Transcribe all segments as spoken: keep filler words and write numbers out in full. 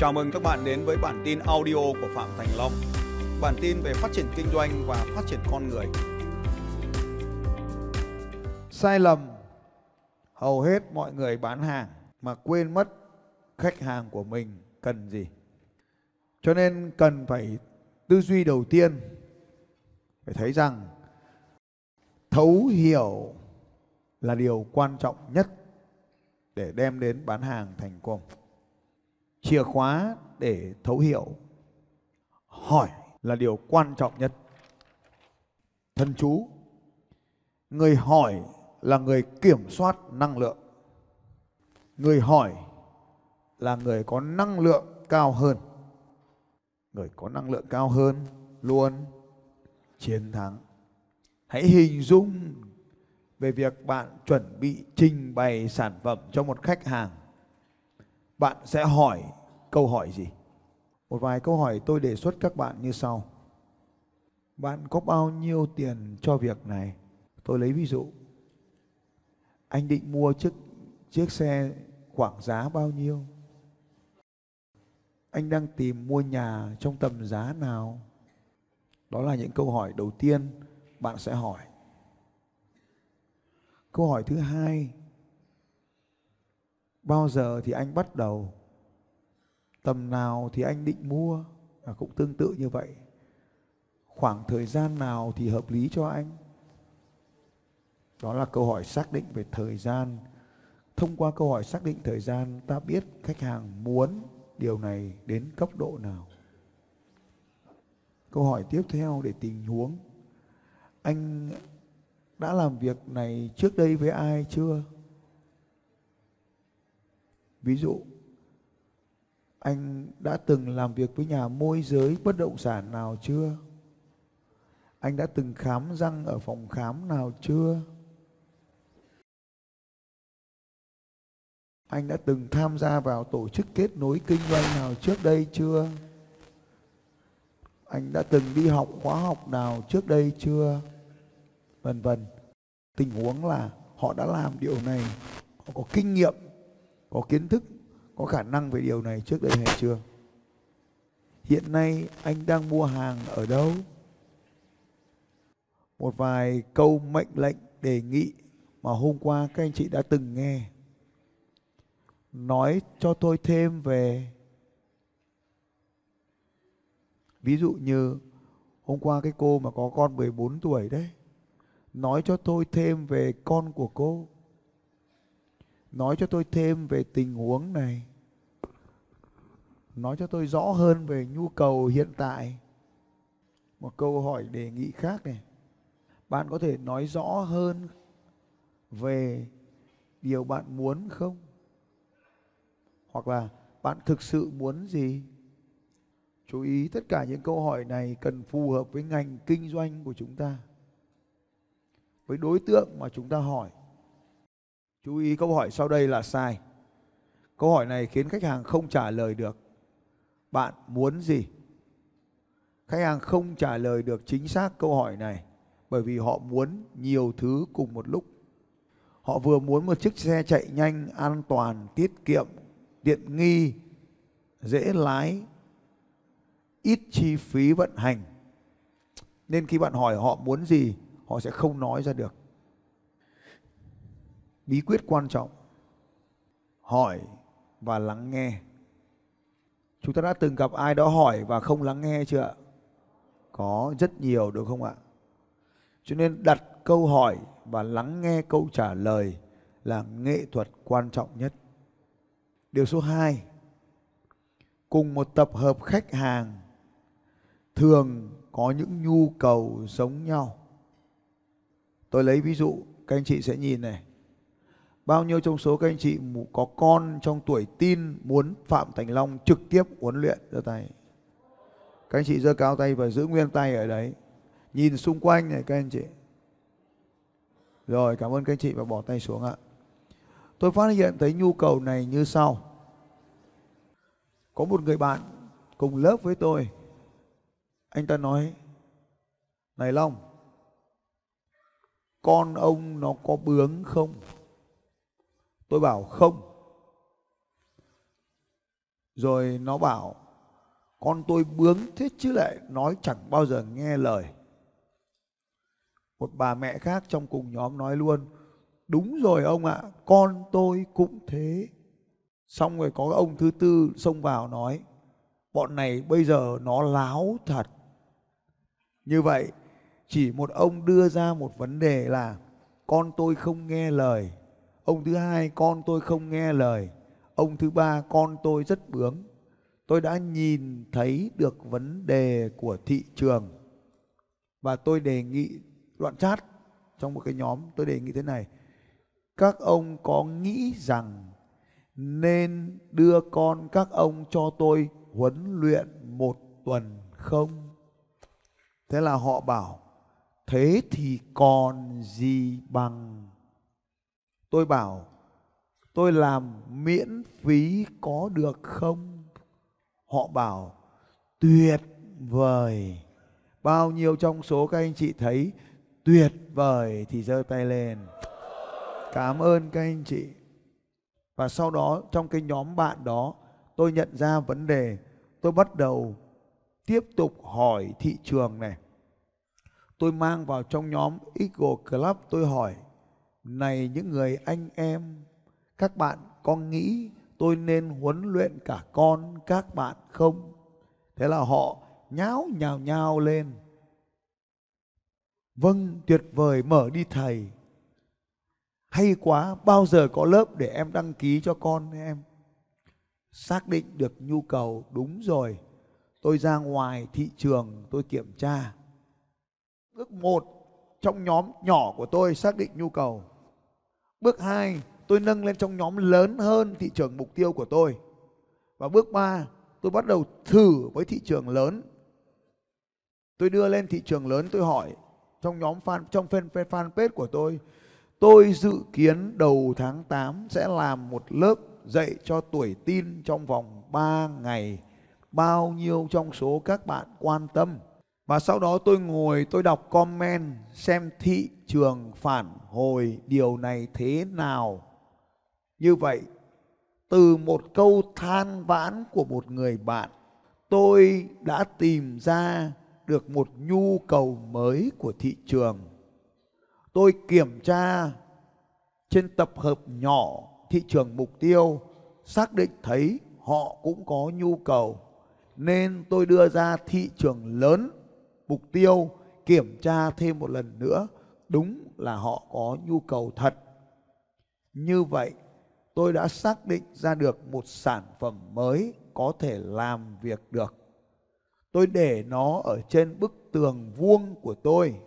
Chào mừng các bạn đến với bản tin audio của Phạm Thành Long. Bản tin về phát triển kinh doanh và phát triển con người. Sai lầm hầu hết mọi người bán hàng mà quên mất khách hàng của mình cần gì. Cho nên cần phải tư duy đầu tiên, phải thấy rằng thấu hiểu là điều quan trọng nhất để đem đến bán hàng thành công. Chìa khóa để thấu hiểu, hỏi là điều quan trọng nhất. Thân chú, người hỏi là người kiểm soát năng lượng. Người hỏi là người có năng lượng cao hơn. Người có năng lượng cao hơn luôn chiến thắng. Hãy hình dung về việc bạn chuẩn bị trình bày sản phẩm cho một khách hàng. Bạn sẽ hỏi câu hỏi gì? Một vài câu hỏi tôi đề xuất các bạn như sau. Bạn có bao nhiêu tiền cho việc này? Tôi lấy ví dụ. Anh định mua chiếc, chiếc xe khoảng giá bao nhiêu? Anh đang tìm mua nhà trong tầm giá nào? Đó là những câu hỏi đầu tiên bạn sẽ hỏi. Câu hỏi thứ hai, bao giờ thì anh bắt đầu? Tầm nào thì anh định mua? À, cũng tương tự như vậy. Khoảng thời gian nào thì hợp lý cho anh? Đó là câu hỏi xác định về thời gian. Thông qua câu hỏi xác định thời gian, ta biết khách hàng muốn điều này đến cấp độ nào. Câu hỏi tiếp theo để tình huống. Anh đã làm việc này trước đây với ai chưa? Ví dụ, anh đã từng làm việc với nhà môi giới bất động sản nào chưa? Anh đã từng khám răng ở phòng khám nào chưa? Anh đã từng tham gia vào tổ chức kết nối kinh doanh nào trước đây chưa? Anh đã từng đi học khóa học nào trước đây chưa? Vân vân. Tình huống là họ đã làm điều này, họ có kinh nghiệm, có kiến thức, có khả năng về điều này trước đây hay chưa? Hiện nay anh đang mua hàng ở đâu? Một vài câu mệnh lệnh đề nghị mà hôm qua các anh chị đã từng nghe. Nói cho tôi thêm về. Ví dụ như hôm qua cái cô mà có con mười bốn tuổi đấy. Nói cho tôi thêm về con của cô. Nói cho tôi thêm về tình huống này. Nói cho tôi rõ hơn về nhu cầu hiện tại. Một câu hỏi đề nghị khác này. Bạn có thể nói rõ hơn về điều bạn muốn không? Hoặc là bạn thực sự muốn gì? Chú ý tất cả những câu hỏi này cần phù hợp với ngành kinh doanh của chúng ta, với đối tượng mà chúng ta hỏi. Chú ý câu hỏi sau đây là sai. Câu hỏi này khiến khách hàng không trả lời được. Bạn muốn gì? Khách hàng không trả lời được chính xác câu hỏi này bởi vì họ muốn nhiều thứ cùng một lúc. Họ vừa muốn một chiếc xe chạy nhanh, an toàn, tiết kiệm, tiện nghi, dễ lái, ít chi phí vận hành. Nên khi bạn hỏi họ muốn gì, họ sẽ không nói ra được. Bí quyết quan trọng, hỏi và lắng nghe. Chúng ta đã từng gặp ai đó hỏi và không lắng nghe chưa ạ? Có rất nhiều đúng không ạ? Cho nên đặt câu hỏi và lắng nghe câu trả lời là nghệ thuật quan trọng nhất. Điều số hai, cùng một tập hợp khách hàng thường có những nhu cầu giống nhau. Tôi lấy ví dụ, các anh chị sẽ nhìn này. Bao nhiêu trong số các anh chị có con trong tuổi teen muốn Phạm Thành Long trực tiếp huấn luyện? Giơ tay. Các anh chị giơ cao tay và giữ nguyên tay ở đấy. Nhìn xung quanh này các anh chị. Rồi, cảm ơn các anh chị và bỏ tay xuống ạ. Tôi phát hiện thấy nhu cầu này như sau. Có một người bạn cùng lớp với tôi. Anh ta nói, này Long, con ông nó có bướng không? Tôi bảo không. Rồi nó bảo con tôi bướng thế chứ lại nói chẳng bao giờ nghe lời. Một bà mẹ khác trong cùng nhóm nói luôn, đúng rồi ông ạ, con tôi cũng thế. Xong rồi có ông thứ tư xông vào nói, bọn này bây giờ nó láo thật. Như vậy chỉ một ông đưa ra một vấn đề là con tôi không nghe lời, ông thứ hai con tôi không nghe lời, ông thứ ba con tôi rất bướng. Tôi đã nhìn thấy được vấn đề của thị trường và tôi đề nghị loạn chat trong một cái nhóm, tôi đề nghị thế này: các ông có nghĩ rằng nên đưa con các ông cho tôi huấn luyện một tuần không? Thế là họ bảo thế thì còn gì bằng. Tôi bảo tôi làm miễn phí có được không? Họ bảo tuyệt vời. Bao nhiêu trong số các anh chị thấy tuyệt vời thì giơ tay lên. Cảm ơn các anh chị. Và sau đó trong cái nhóm bạn đó tôi nhận ra vấn đề, tôi bắt đầu tiếp tục hỏi thị trường này. Tôi mang vào trong nhóm Eagle Club, tôi hỏi, này những người anh em, các bạn có nghĩ tôi nên huấn luyện cả con các bạn không? Thế là họ nháo nhào nhào lên. Vâng, tuyệt vời, mở đi thầy. Hay quá, bao giờ có lớp để em đăng ký cho con em. Xác định được nhu cầu, đúng rồi. Tôi ra ngoài thị trường tôi kiểm tra. Bước một, trong nhóm nhỏ của tôi xác định nhu cầu. Bước hai, tôi nâng lên trong nhóm lớn hơn thị trường mục tiêu của tôi. Và bước ba, tôi bắt đầu thử với thị trường lớn. Tôi đưa lên thị trường lớn, tôi hỏi trong nhóm fan, trong fanpage, fanpage của tôi, tôi dự kiến đầu tháng tám sẽ làm một lớp dạy cho tuổi teen trong vòng ba ngày. Bao nhiêu trong số các bạn quan tâm? Và sau đó tôi ngồi tôi đọc comment xem thị trường phản hồi điều này thế nào. Như vậy từ một câu than vãn của một người bạn, tôi đã tìm ra được một nhu cầu mới của thị trường. Tôi kiểm tra trên tập hợp nhỏ thị trường mục tiêu, xác định thấy họ cũng có nhu cầu. Nên tôi đưa ra thị trường lớn, mục tiêu, kiểm tra thêm một lần nữa. Đúng là họ có nhu cầu thật. Như vậy, tôi đã xác định ra được một sản phẩm mới có thể làm việc được. Tôi để nó ở trên bức tường vuông của tôi.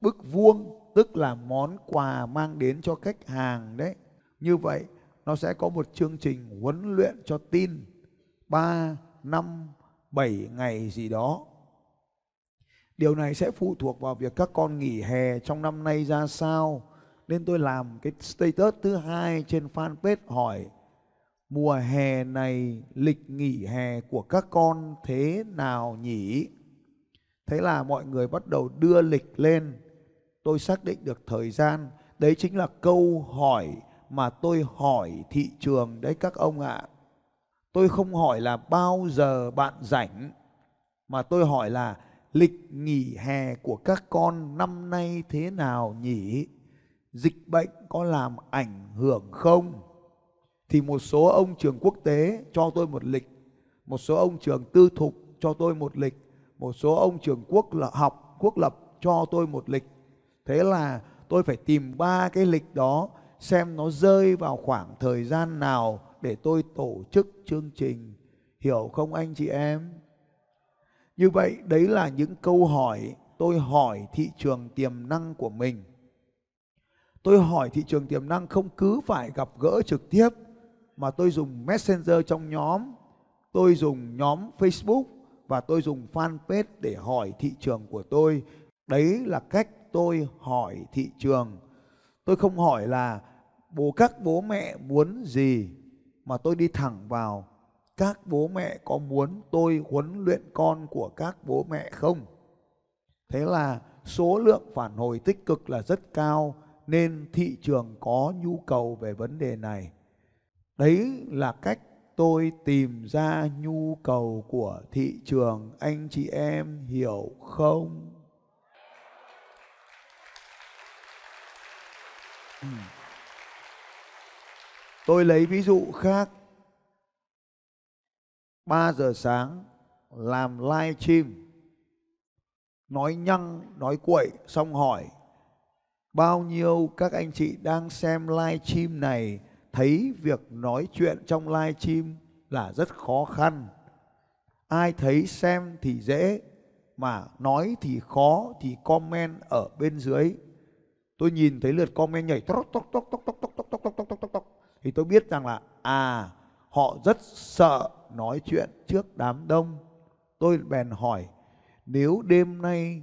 Bức vuông tức là món quà mang đến cho khách hàng đấy. Như vậy, nó sẽ có một chương trình huấn luyện cho tin. ba, năm, bảy ngày gì đó. Điều này sẽ phụ thuộc vào việc các con nghỉ hè trong năm nay ra sao. Nên tôi làm cái status thứ hai trên fanpage hỏi mùa hè này lịch nghỉ hè của các con thế nào nhỉ? Thế là mọi người bắt đầu đưa lịch lên. Tôi xác định được thời gian. Đấy chính là câu hỏi mà tôi hỏi thị trường đấy các ông ạ. Tôi không hỏi là bao giờ bạn rảnh, mà tôi hỏi là lịch nghỉ hè của các con năm nay thế nào nhỉ? Dịch bệnh có làm ảnh hưởng không? Thì một số ông trường quốc tế cho tôi một lịch, một số ông trường tư thục cho tôi một lịch, một số ông trường quốc học, quốc lập cho tôi một lịch. Thế là tôi phải tìm ba cái lịch đó xem nó rơi vào khoảng thời gian nào để tôi tổ chức chương trình. Hiểu không anh chị em? Như vậy đấy là những câu hỏi tôi hỏi thị trường tiềm năng của mình. Tôi hỏi thị trường tiềm năng không cứ phải gặp gỡ trực tiếp, mà tôi dùng Messenger trong nhóm, tôi dùng nhóm Facebook và tôi dùng fanpage để hỏi thị trường của tôi. Đấy là cách tôi hỏi thị trường. Tôi không hỏi là bố các bố mẹ muốn gì, mà tôi đi thẳng vào các bố mẹ có muốn tôi huấn luyện con của các bố mẹ không. Thế là số lượng phản hồi tích cực là rất cao, nên thị trường có nhu cầu về vấn đề này. Đấy là cách tôi tìm ra nhu cầu của thị trường, anh chị em hiểu không? Ừ. Tôi lấy ví dụ khác. ba giờ sáng làm live stream, nói nhăng, nói quậy, xong hỏi bao nhiêu các anh chị đang xem live stream này thấy việc nói chuyện trong live stream là rất khó khăn. Ai thấy xem thì dễ, mà nói thì khó thì comment ở bên dưới. Tôi nhìn thấy lượt comment nhảy tóc tóc tóc tóc tóc tóc tóc tóc tóc tóc tóc thì tôi biết rằng là à, họ rất sợ nói chuyện trước đám đông. Tôi bèn hỏi, nếu đêm nay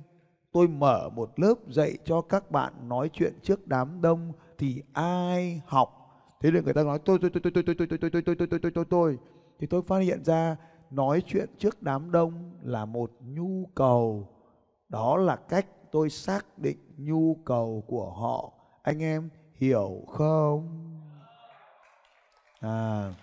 tôi mở một lớp dạy cho các bạn nói chuyện trước đám đông thì ai học? Thế nên người ta nói tôi tôi tôi tôi tôi tôi tôi tôi tôi tôi tôi tôi tôi tôi tôi thì tôi phát hiện ra nói chuyện trước đám đông là một nhu cầu. Đó là cách tôi xác định nhu cầu của họ. Anh em hiểu không? À.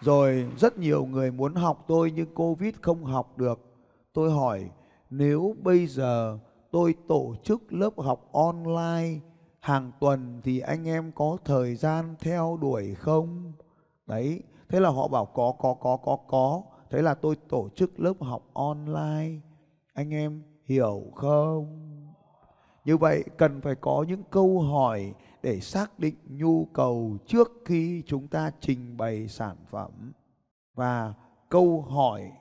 Rồi rất nhiều người muốn học tôi nhưng Covid không học được. Tôi hỏi, nếu bây giờ tôi tổ chức lớp học online hàng tuần thì anh em có thời gian theo đuổi không? Đấy, thế là họ bảo có, có, có, có, có. Thế là tôi tổ chức lớp học online. Anh em hiểu không? Như vậy cần phải có những câu hỏi để xác định nhu cầu trước khi chúng ta trình bày sản phẩm. Và câu hỏi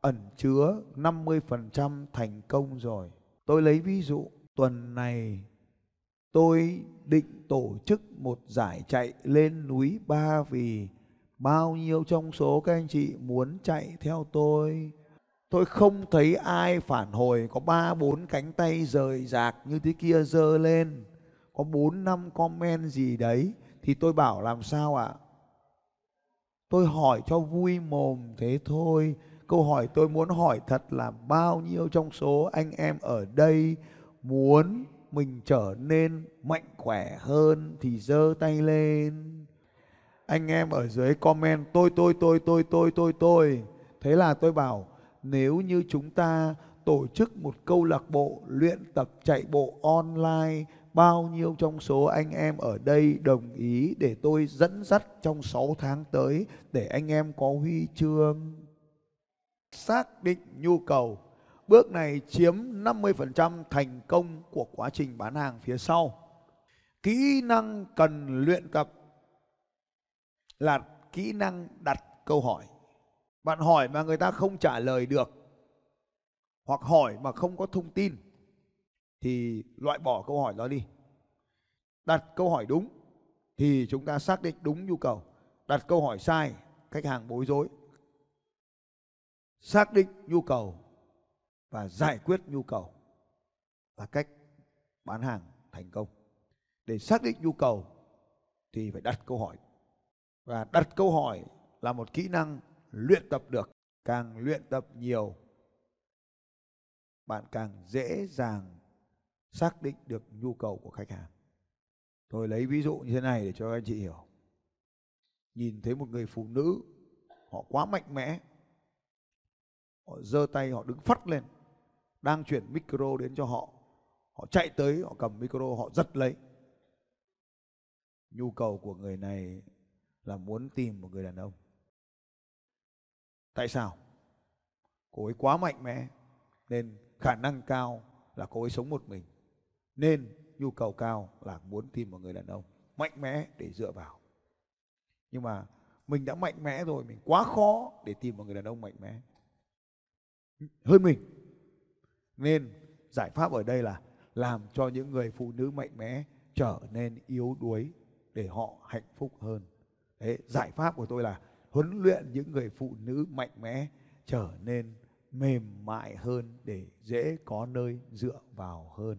ẩn chứa năm mươi phần trăm thành công rồi. Tôi lấy ví dụ, tuần này tôi định tổ chức một giải chạy lên núi Ba Vì. Bao nhiêu trong số các anh chị muốn chạy theo tôi? Tôi không thấy ai phản hồi, có ba bốn cánh tay rời rạc như thế kia giơ lên. Có bốn năm comment gì đấy thì tôi bảo làm sao ạ? À? Tôi hỏi cho vui mồm thế thôi. Câu hỏi tôi muốn hỏi thật là bao nhiêu trong số anh em ở đây muốn mình trở nên mạnh khỏe hơn thì giơ tay lên. Anh em ở dưới comment tôi tôi tôi tôi tôi tôi tôi. Thế là tôi bảo nếu như chúng ta tổ chức một câu lạc bộ luyện tập chạy bộ online, bao nhiêu trong số anh em ở đây đồng ý để tôi dẫn dắt trong sáu tháng tới để anh em có huy chương? Xác định nhu cầu. Bước này chiếm năm mươi phần trăm thành công của quá trình bán hàng phía sau. Kỹ năng cần luyện tập là kỹ năng đặt câu hỏi. Bạn hỏi mà người ta không trả lời được hoặc hỏi mà không có thông tin thì loại bỏ câu hỏi đó đi. Đặt câu hỏi đúng thì chúng ta xác định đúng nhu cầu. Đặt câu hỏi sai, khách hàng bối rối. Xác định nhu cầu và giải quyết nhu cầu là cách bán hàng thành công. Để xác định nhu cầu thì phải đặt câu hỏi. Và đặt câu hỏi là một kỹ năng luyện tập được. Càng luyện tập nhiều, bạn càng dễ dàng xác định được nhu cầu của khách hàng. Tôi lấy ví dụ như thế này để cho anh chị hiểu. Nhìn thấy một người phụ nữ, họ quá mạnh mẽ, họ giơ tay, họ đứng phắt lên. Đang chuyển micro đến cho họ, họ chạy tới, họ cầm micro, họ giật lấy. Nhu cầu của người này là muốn tìm một người đàn ông. Tại sao? Cô ấy quá mạnh mẽ nên khả năng cao là cô ấy sống một mình, nên nhu cầu cao là muốn tìm một người đàn ông mạnh mẽ để dựa vào. Nhưng mà mình đã mạnh mẽ rồi, mình quá khó để tìm một người đàn ông mạnh mẽ hơn mình. Nên giải pháp ở đây là làm cho những người phụ nữ mạnh mẽ trở nên yếu đuối để họ hạnh phúc hơn. Đấy, giải pháp của tôi là huấn luyện những người phụ nữ mạnh mẽ trở nên mềm mại hơn để dễ có nơi dựa vào hơn.